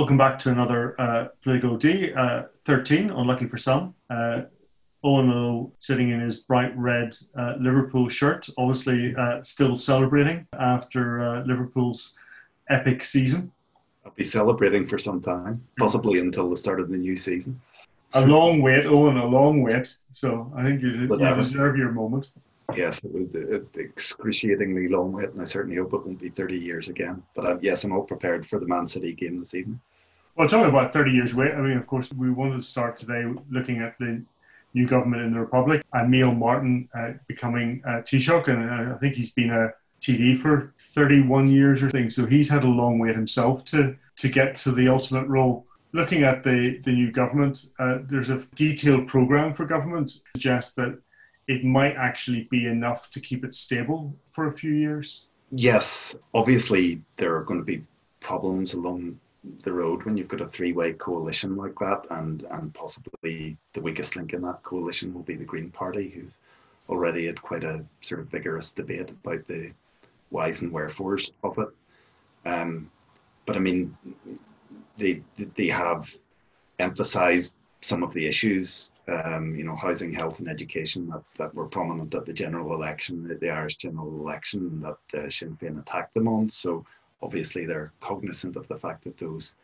Welcome back to another Plague OD, 13, unlucky for some. Owen Owe sitting in his bright red Liverpool shirt, obviously still celebrating after Liverpool's epic season. I'll be celebrating for some time, possibly until the start of the new season. A long wait, Owen, a long wait. So I think you deserve your moment. Yes, it was an excruciatingly long wait, and I certainly hope it won't be 30 years again. But yes, I'm all prepared for the Man City game this evening. Well, talking about 30 years wait, I mean, of course, we wanted to start today looking at the new government in the Republic and Micheal Martin becoming Taoiseach, and I think he's been a TD for 31 years or things, so he's had a long wait himself to get to the ultimate role. Looking at the new government, there's a detailed programme for government that suggests that it might actually be enough to keep it stable for a few years? Yes. Obviously, there are going to be problems along the road when you've got a three-way coalition like that, and possibly the weakest link in that coalition will be the Green Party, who've already had quite a sort of vigorous debate about the whys and wherefores of it. But I mean, they have emphasised some of the issues, you know, housing, health and education that were prominent at the general election, the Irish general election that Sinn Féin attacked them on. So obviously they're cognizant of the fact that those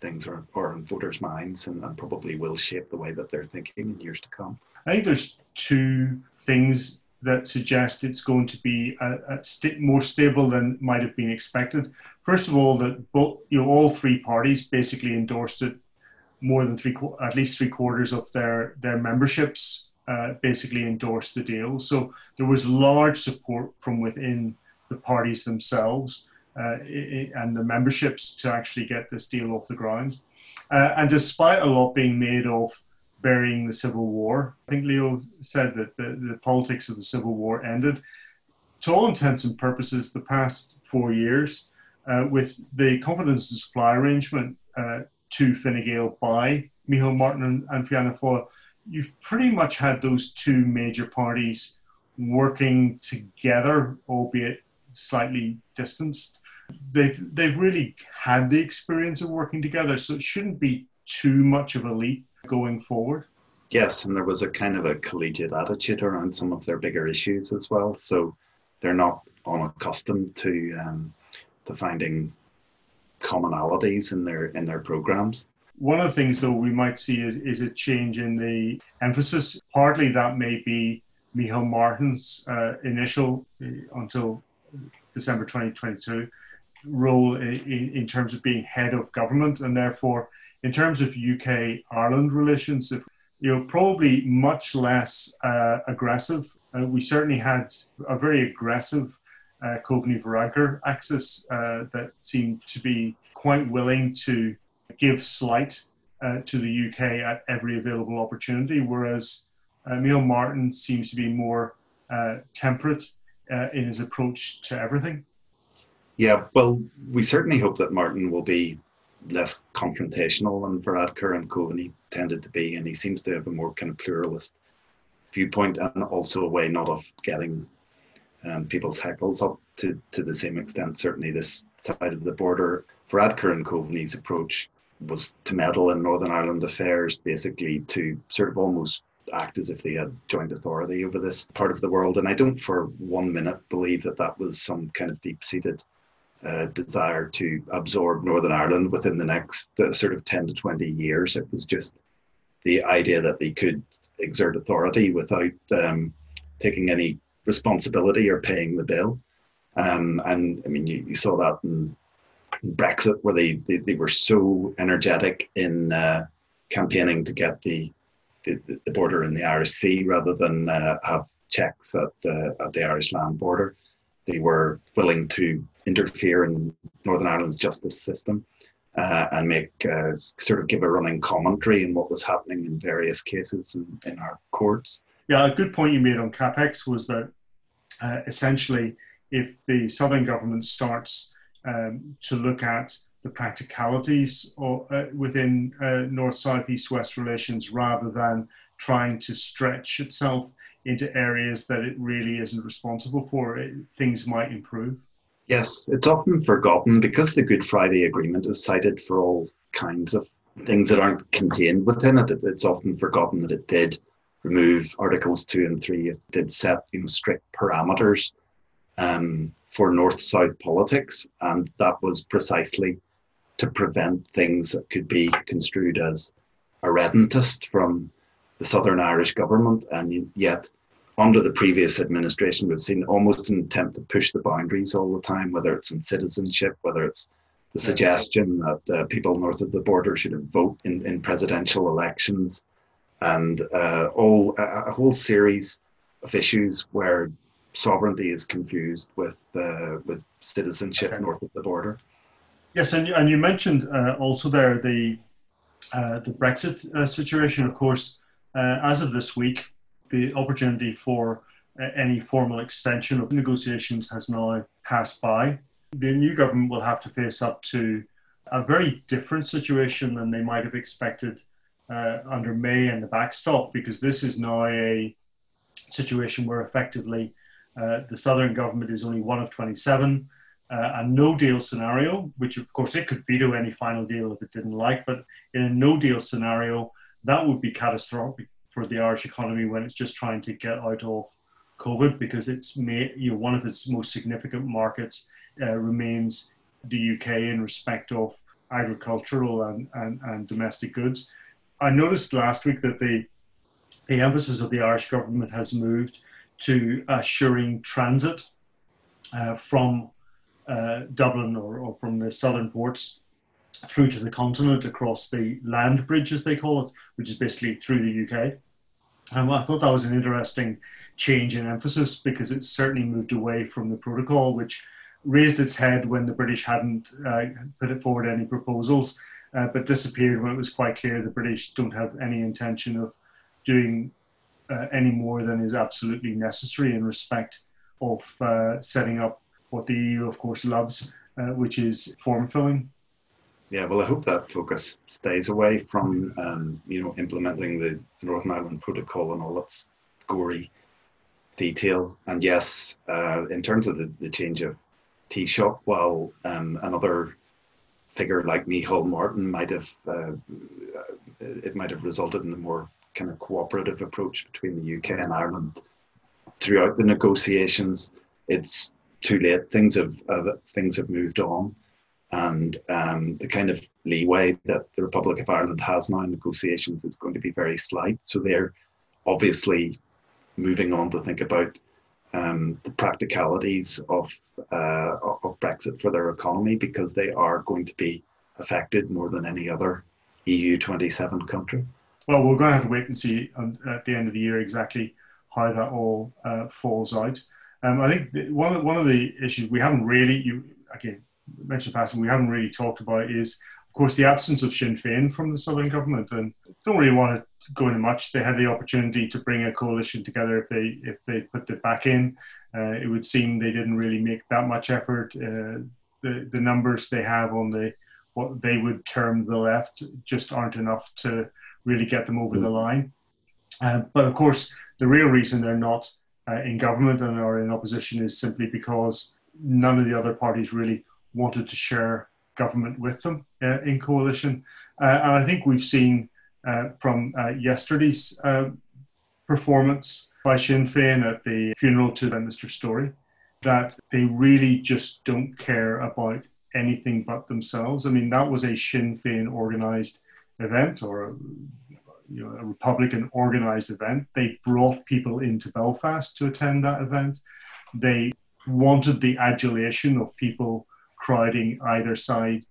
things are in voters' minds and probably will shape the way that they're thinking in years to come. I think there's two things that suggest it's going to be more stable than might have been expected. First of all, that all three parties basically endorsed it. More than at least three quarters of their memberships basically endorsed the deal. So there was large support from within the parties themselves and the memberships to actually get this deal off the ground. And despite a lot being made of burying the Civil War, I think Leo said that the politics of the Civil War ended. To all intents and purposes, the past 4 years, with the confidence and supply arrangement to Fine Gael by Micheal Martin and Fianna Fáil, you've pretty much had those two major parties working together, albeit slightly distanced. They've really had the experience of working together, so it shouldn't be too much of a leap going forward. Yes, and there was a kind of a collegiate attitude around some of their bigger issues as well, so they're not unaccustomed to finding commonalities in their programs. One of the things, though, we might see is a change in the emphasis. Partly that may be Micheal Martin's until December 2022, role in terms of being head of government, and therefore, in terms of UK-Ireland relations, probably much less aggressive. We certainly had a very aggressive Coveney Varadkar axis that seemed to be quite willing to give slight to the UK at every available opportunity, whereas Micheal Martin seems to be more temperate in his approach to everything. Yeah, well, we certainly hope that Martin will be less confrontational than Varadkar and Coveney tended to be, and he seems to have a more kind of pluralist viewpoint and also a way not of getting people's hackles up to the same extent, certainly this side of the border. Varadkar and Coveney's approach was to meddle in Northern Ireland affairs, basically to sort of almost act as if they had joint authority over this part of the world. And I don't for 1 minute believe that was some kind of deep-seated desire to absorb Northern Ireland within the next sort of 10 to 20 years. It was just the idea that they could exert authority without taking any responsibility or paying the bill. And I mean, you saw that in Brexit, where they were so energetic in campaigning to get the border in the Irish Sea rather than have checks at the Irish land border. They were willing to interfere in Northern Ireland's justice system and give a running commentary on what was happening in various cases in our courts. Yeah, a good point you made on CapEx was that essentially if the southern government starts to look at the practicalities within north, south, east, west relations rather than trying to stretch itself into areas that it really isn't responsible for, things might improve. Yes, it's often forgotten because the Good Friday Agreement is cited for all kinds of things that aren't contained within it. It's often forgotten that it did remove Articles 2 and 3. It did set, strict parameters for North-South politics, and that was precisely to prevent things that could be construed as a irredentist from the Southern Irish government. And yet, under the previous administration, we've seen almost an attempt to push the boundaries all the time, whether it's in citizenship, whether it's the suggestion that people north of the border should vote in presidential elections, and a whole series of issues where sovereignty is confused with citizenship north of the border. Yes, and you mentioned also there the Brexit situation. Of course, as of this week, the opportunity for any formal extension of negotiations has now passed by. The new government will have to face up to a very different situation than they might have expected under May and the backstop, because this is now a situation where effectively the Southern government is only one of 27, a no-deal scenario, which of course it could veto any final deal if it didn't like, but in a no-deal scenario, that would be catastrophic for the Irish economy when it's just trying to get out of COVID, because it's one of its most significant markets remains the UK in respect of agricultural and domestic goods. I noticed last week that the emphasis of the Irish government has moved to assuring transit from Dublin or from the southern ports through to the continent across the land bridge, as they call it, which is basically through the UK. And I thought that was an interesting change in emphasis, because it's certainly moved away from the protocol, which raised its head when the British hadn't put forward any proposals, but disappeared when it was quite clear the British don't have any intention of doing any more than is absolutely necessary in respect of setting up what the EU, of course, loves, which is form-filling. Yeah, well, I hope that focus stays away from, implementing the Northern Ireland Protocol and all its gory detail. And yes, in terms of the change of Taoiseach, while another figure like Micheal Martin might have resulted in a more kind of cooperative approach between the UK and Ireland throughout the negotiations, it's too late. Things have moved on. And the kind of leeway that the Republic of Ireland has now in negotiations is going to be very slight. So they're obviously moving on to think about the practicalities of Brexit for their economy, because they are going to be affected more than any other EU 27 country. Well, we're going to have to wait and see at the end of the year exactly how that all falls out. I think one of the issues we haven't really, mentioned passing, we haven't really talked about is, of course, the absence of Sinn Féin from the Southern government, and don't really want to go into much. They had the opportunity to bring a coalition together if they put it back in. It would seem they didn't really make that much effort. The numbers they have on what they would term the left just aren't enough to really get them over the line. But of course, the real reason they're not in government and are in opposition is simply because none of the other parties really wanted to share government with them in coalition. And I think we've seen from yesterday's performance by Sinn Féin at the funeral to Mr. Story that they really just don't care about anything but themselves. I mean, that was a Sinn Féin organised event, or a Republican organised event. They brought people into Belfast to attend that event. They wanted the adulation of people crowding either side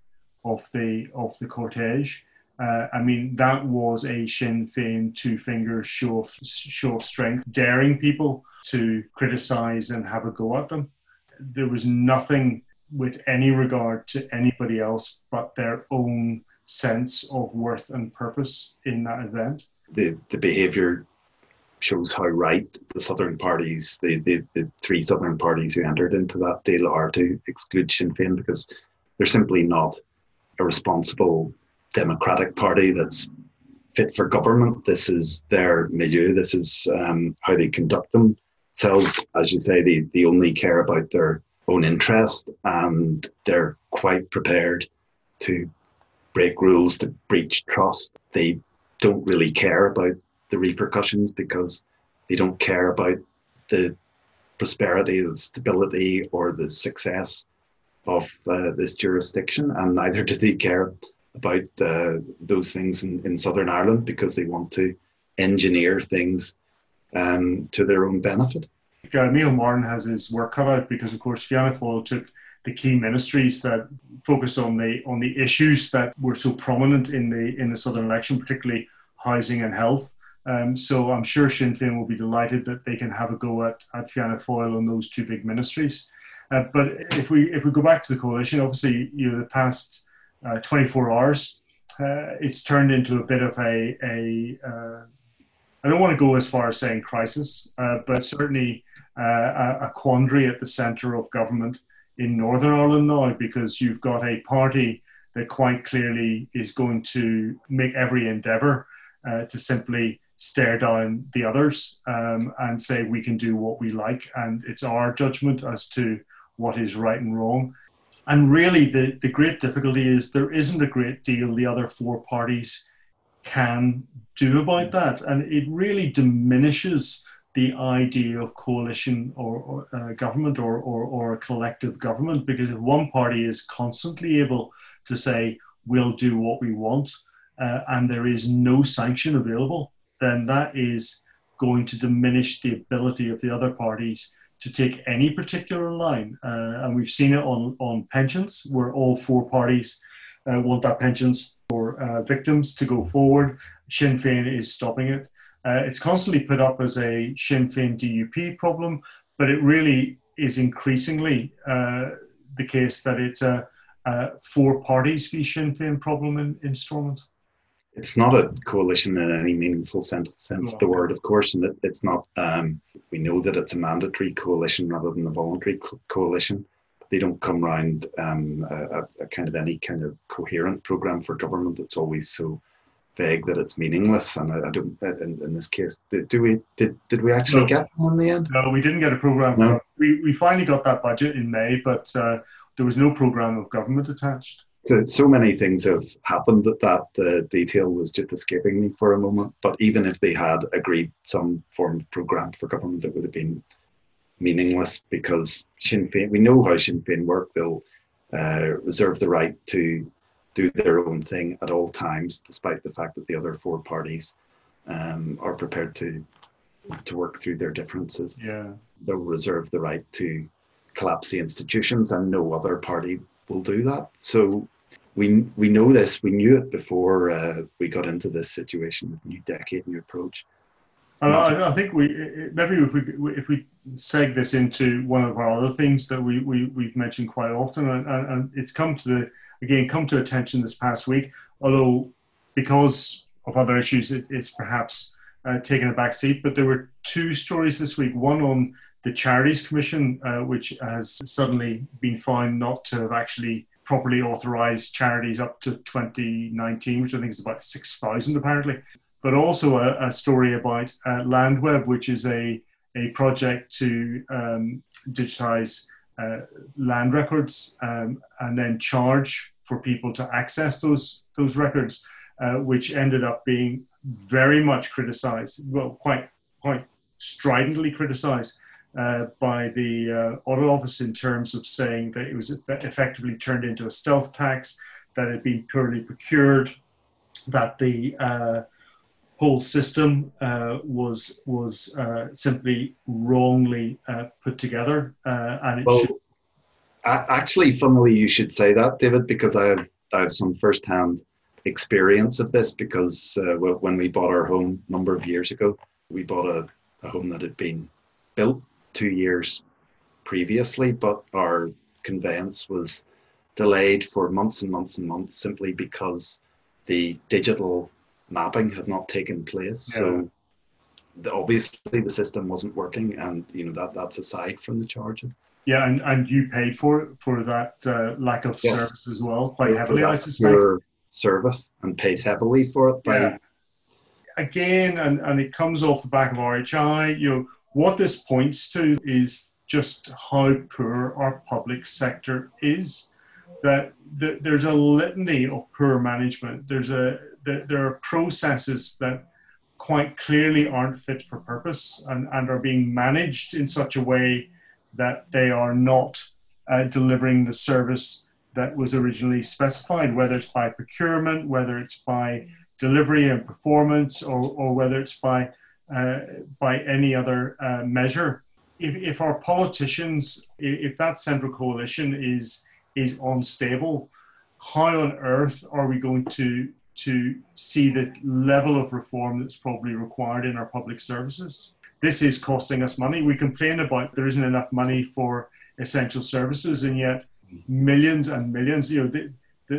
of the cortege. That was a Sinn Féin two-finger show of strength, daring people to criticise and have a go at them. There was nothing with any regard to anybody else but their own sense of worth and purpose in that event. The behaviour shows how right the Southern parties, the three Southern parties who entered into that deal, are to exclude Sinn Féin, because they're simply not a responsible democratic party that's fit for government. This is their milieu. This is how they conduct themselves. As you say, they only care about their own interest, and they're quite prepared to break rules, that breach trust. They don't really care about the repercussions because they don't care about the prosperity, the stability, or the success of this jurisdiction, and neither do they care about those things in Southern Ireland because they want to engineer things to their own benefit. Micheal Martin has his work cut out because, of course, Fianna Fáil took the key ministries that focus on the issues that were so prominent in the Southern election, particularly housing and health. So I'm sure Sinn Féin will be delighted that they can have a go at Fianna Fáil on those two big ministries. But if we go back to the coalition, obviously, you know, the past 24 hours, it's turned into a bit of a I don't want to go as far as saying crisis, but certainly a quandary at the centre of government in Northern Ireland now, because you've got a party that quite clearly is going to make every endeavour to simply stare down the others and say we can do what we like and it's our judgment as to what is right and wrong. And really the great difficulty is there isn't a great deal the other four parties can do about that, and it really diminishes the idea of coalition or government or a collective government, because if one party is constantly able to say we'll do what we want and there is no sanction available, then that is going to diminish the ability of the other parties to take any particular line. And we've seen it on pensions, where all four parties want that pensions for victims to go forward. Sinn Féin is stopping it. It's constantly put up as a Sinn Féin DUP problem, but it really is increasingly the case that it's a four parties v Sinn Féin problem in Stormont. It's not a coalition in any meaningful sense of the word, of course, and it's not. We know that it's a mandatory coalition rather than a voluntary coalition. But they don't come round a kind of any kind of coherent programme for government. It's always so vague that it's meaningless. And I don't. In this case, did we actually get one in the end? No, we didn't get a programme. No. We finally got that budget in May, but there was no programme of government attached. So many things have happened that detail was just escaping me for a moment. But even if they had agreed some form of programme for government, it would have been meaningless because Sinn Féin, we know how Sinn Féin work. They'll reserve the right to do their own thing at all times, despite the fact that the other four parties are prepared to work through their differences. Yeah. They'll reserve the right to collapse the institutions, and no other party will do that. So we know this. We knew it before we got into this situation with New Decade, New Approach. And I think if we seg this into one of our other themes that we've mentioned quite often, and it's come to attention this past week, although because of other issues, it's perhaps taken a back seat. But there were two stories this week, one on the Charities Commission, which has suddenly been found not to have actually properly authorised charities up to 2019, which I think is about 6,000 apparently. But also a story about LandWeb, which is a project to digitise land records and then charge for people to access those records, which ended up being very much criticised, well, quite stridently criticised by the Audit Office in terms of saying that it was effectively turned into a stealth tax, that it had been purely procured, that the whole system was simply wrongly put together. Actually, funnily, you should say that, David, because I have some first-hand experience of this, because when we bought our home a number of years ago, we bought a home that had been built 2 years previously, but our conveyance was delayed for months and months and months simply because the digital mapping had not taken place. Yeah. So obviously the system wasn't working, and you know that's aside from the charges. Yeah, and you paid for that lack of service as well, quite heavily, I suspect. Service, and paid heavily for it. Yeah. Again, and it comes off the back of RHI, you know. What this points to is just how poor our public sector is. that there's a litany of poor management. There are processes that quite clearly aren't fit for purpose and are being managed in such a way that they are not delivering the service that was originally specified, whether it's by procurement, whether it's by delivery and performance, or whether it's by any other measure. If our politicians, if that central coalition is unstable, how on earth are we going to see the level of reform that's probably required in our public services? This is costing us money. We complain about there isn't enough money for essential services, and yet millions and millions, you know,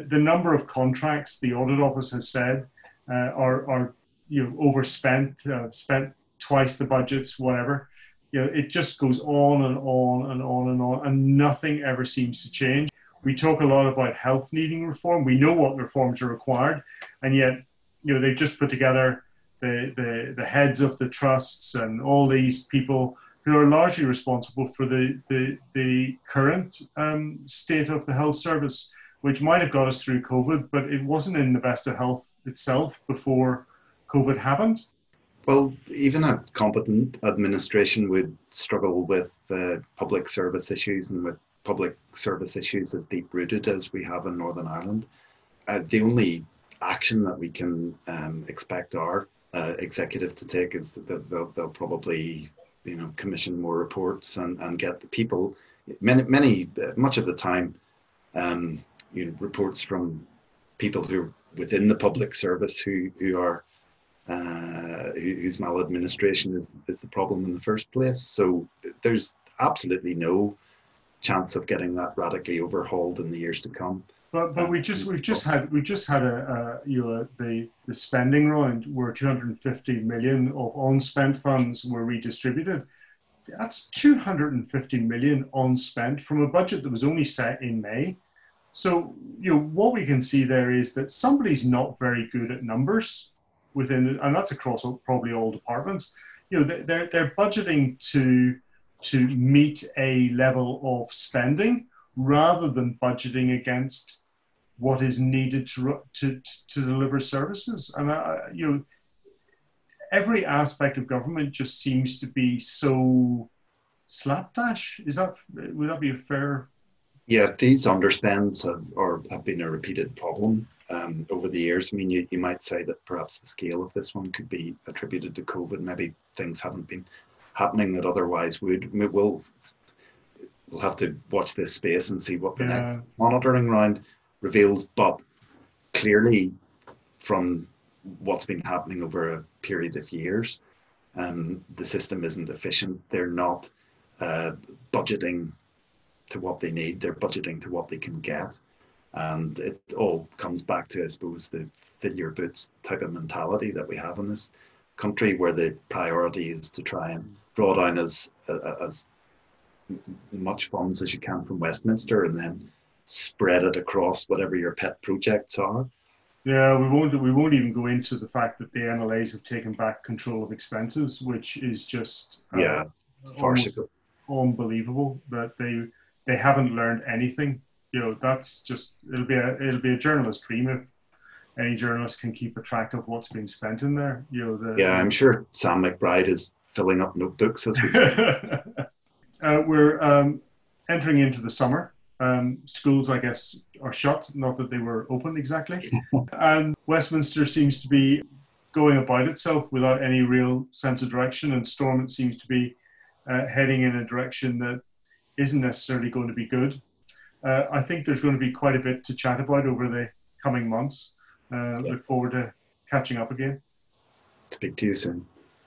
the number of contracts the Audit Office has said are you know, overspent, spent twice the budgets, whatever. You know, it just goes on and on and on and on, and nothing ever seems to change. We talk a lot about health needing reform. We know what reforms are required, and yet, you know, they've just put together the heads of the trusts and all these people who are largely responsible for the current state of the health service, which might have got us through COVID, but it wasn't in the best of health itself before COVID happened. Well, even a competent administration would struggle with the public service issues, and with public service issues as deep-rooted as we have in Northern Ireland. The only action that we can expect our executive to take is that they'll probably, you know, commission more reports and get the people. Much of the time, you know, reports from people who are within the public service who are whose maladministration is the problem in the first place. So there's absolutely no chance of getting that radically overhauled in the years to come. But we've just had a you know, the spending round where 250 million of unspent funds were redistributed. That's 250 million unspent from a budget that was only set in May. So, you know, what we can see there is that somebody's not very good at numbers within, and that's across probably all departments. You know, they're budgeting to meet a level of spending rather than budgeting against what is needed to deliver services. And you know, every aspect of government just seems to be so slapdash. Would that be a fair? Yeah, these underspends have been a repeated problem over the years. I mean, you might say that perhaps the scale of this one could be attributed to COVID. Maybe things haven't been happening that otherwise would. We'll have to watch this space and see what the next monitoring round reveals. But clearly, from what's been happening over a period of years, the system isn't efficient. They're not budgeting to what they need. They're budgeting to what they can get. And it all comes back to, I suppose, the fit your boots type of mentality that we have in this country, where the priority is to try and draw down as much funds as you can from Westminster and then spread it across whatever your pet projects are. Yeah, we won't even go into the fact that the MLAs have taken back control of expenses, which is just farcical. Unbelievable that they haven't learned anything. You know, that's just, it'll be a journalist dream if any journalist can keep a track of what's being spent in there. You know, I'm sure Sam McBride is filling up notebooks as we speak. We're entering into the summer. Schools, I guess, are shut. Not that they were open exactly. And Westminster seems to be going about itself without any real sense of direction, and Stormont seems to be heading in a direction that isn't necessarily going to be good. I think there's going to be quite a bit to chat about over the coming months. Look forward to catching up again. Speak to you soon.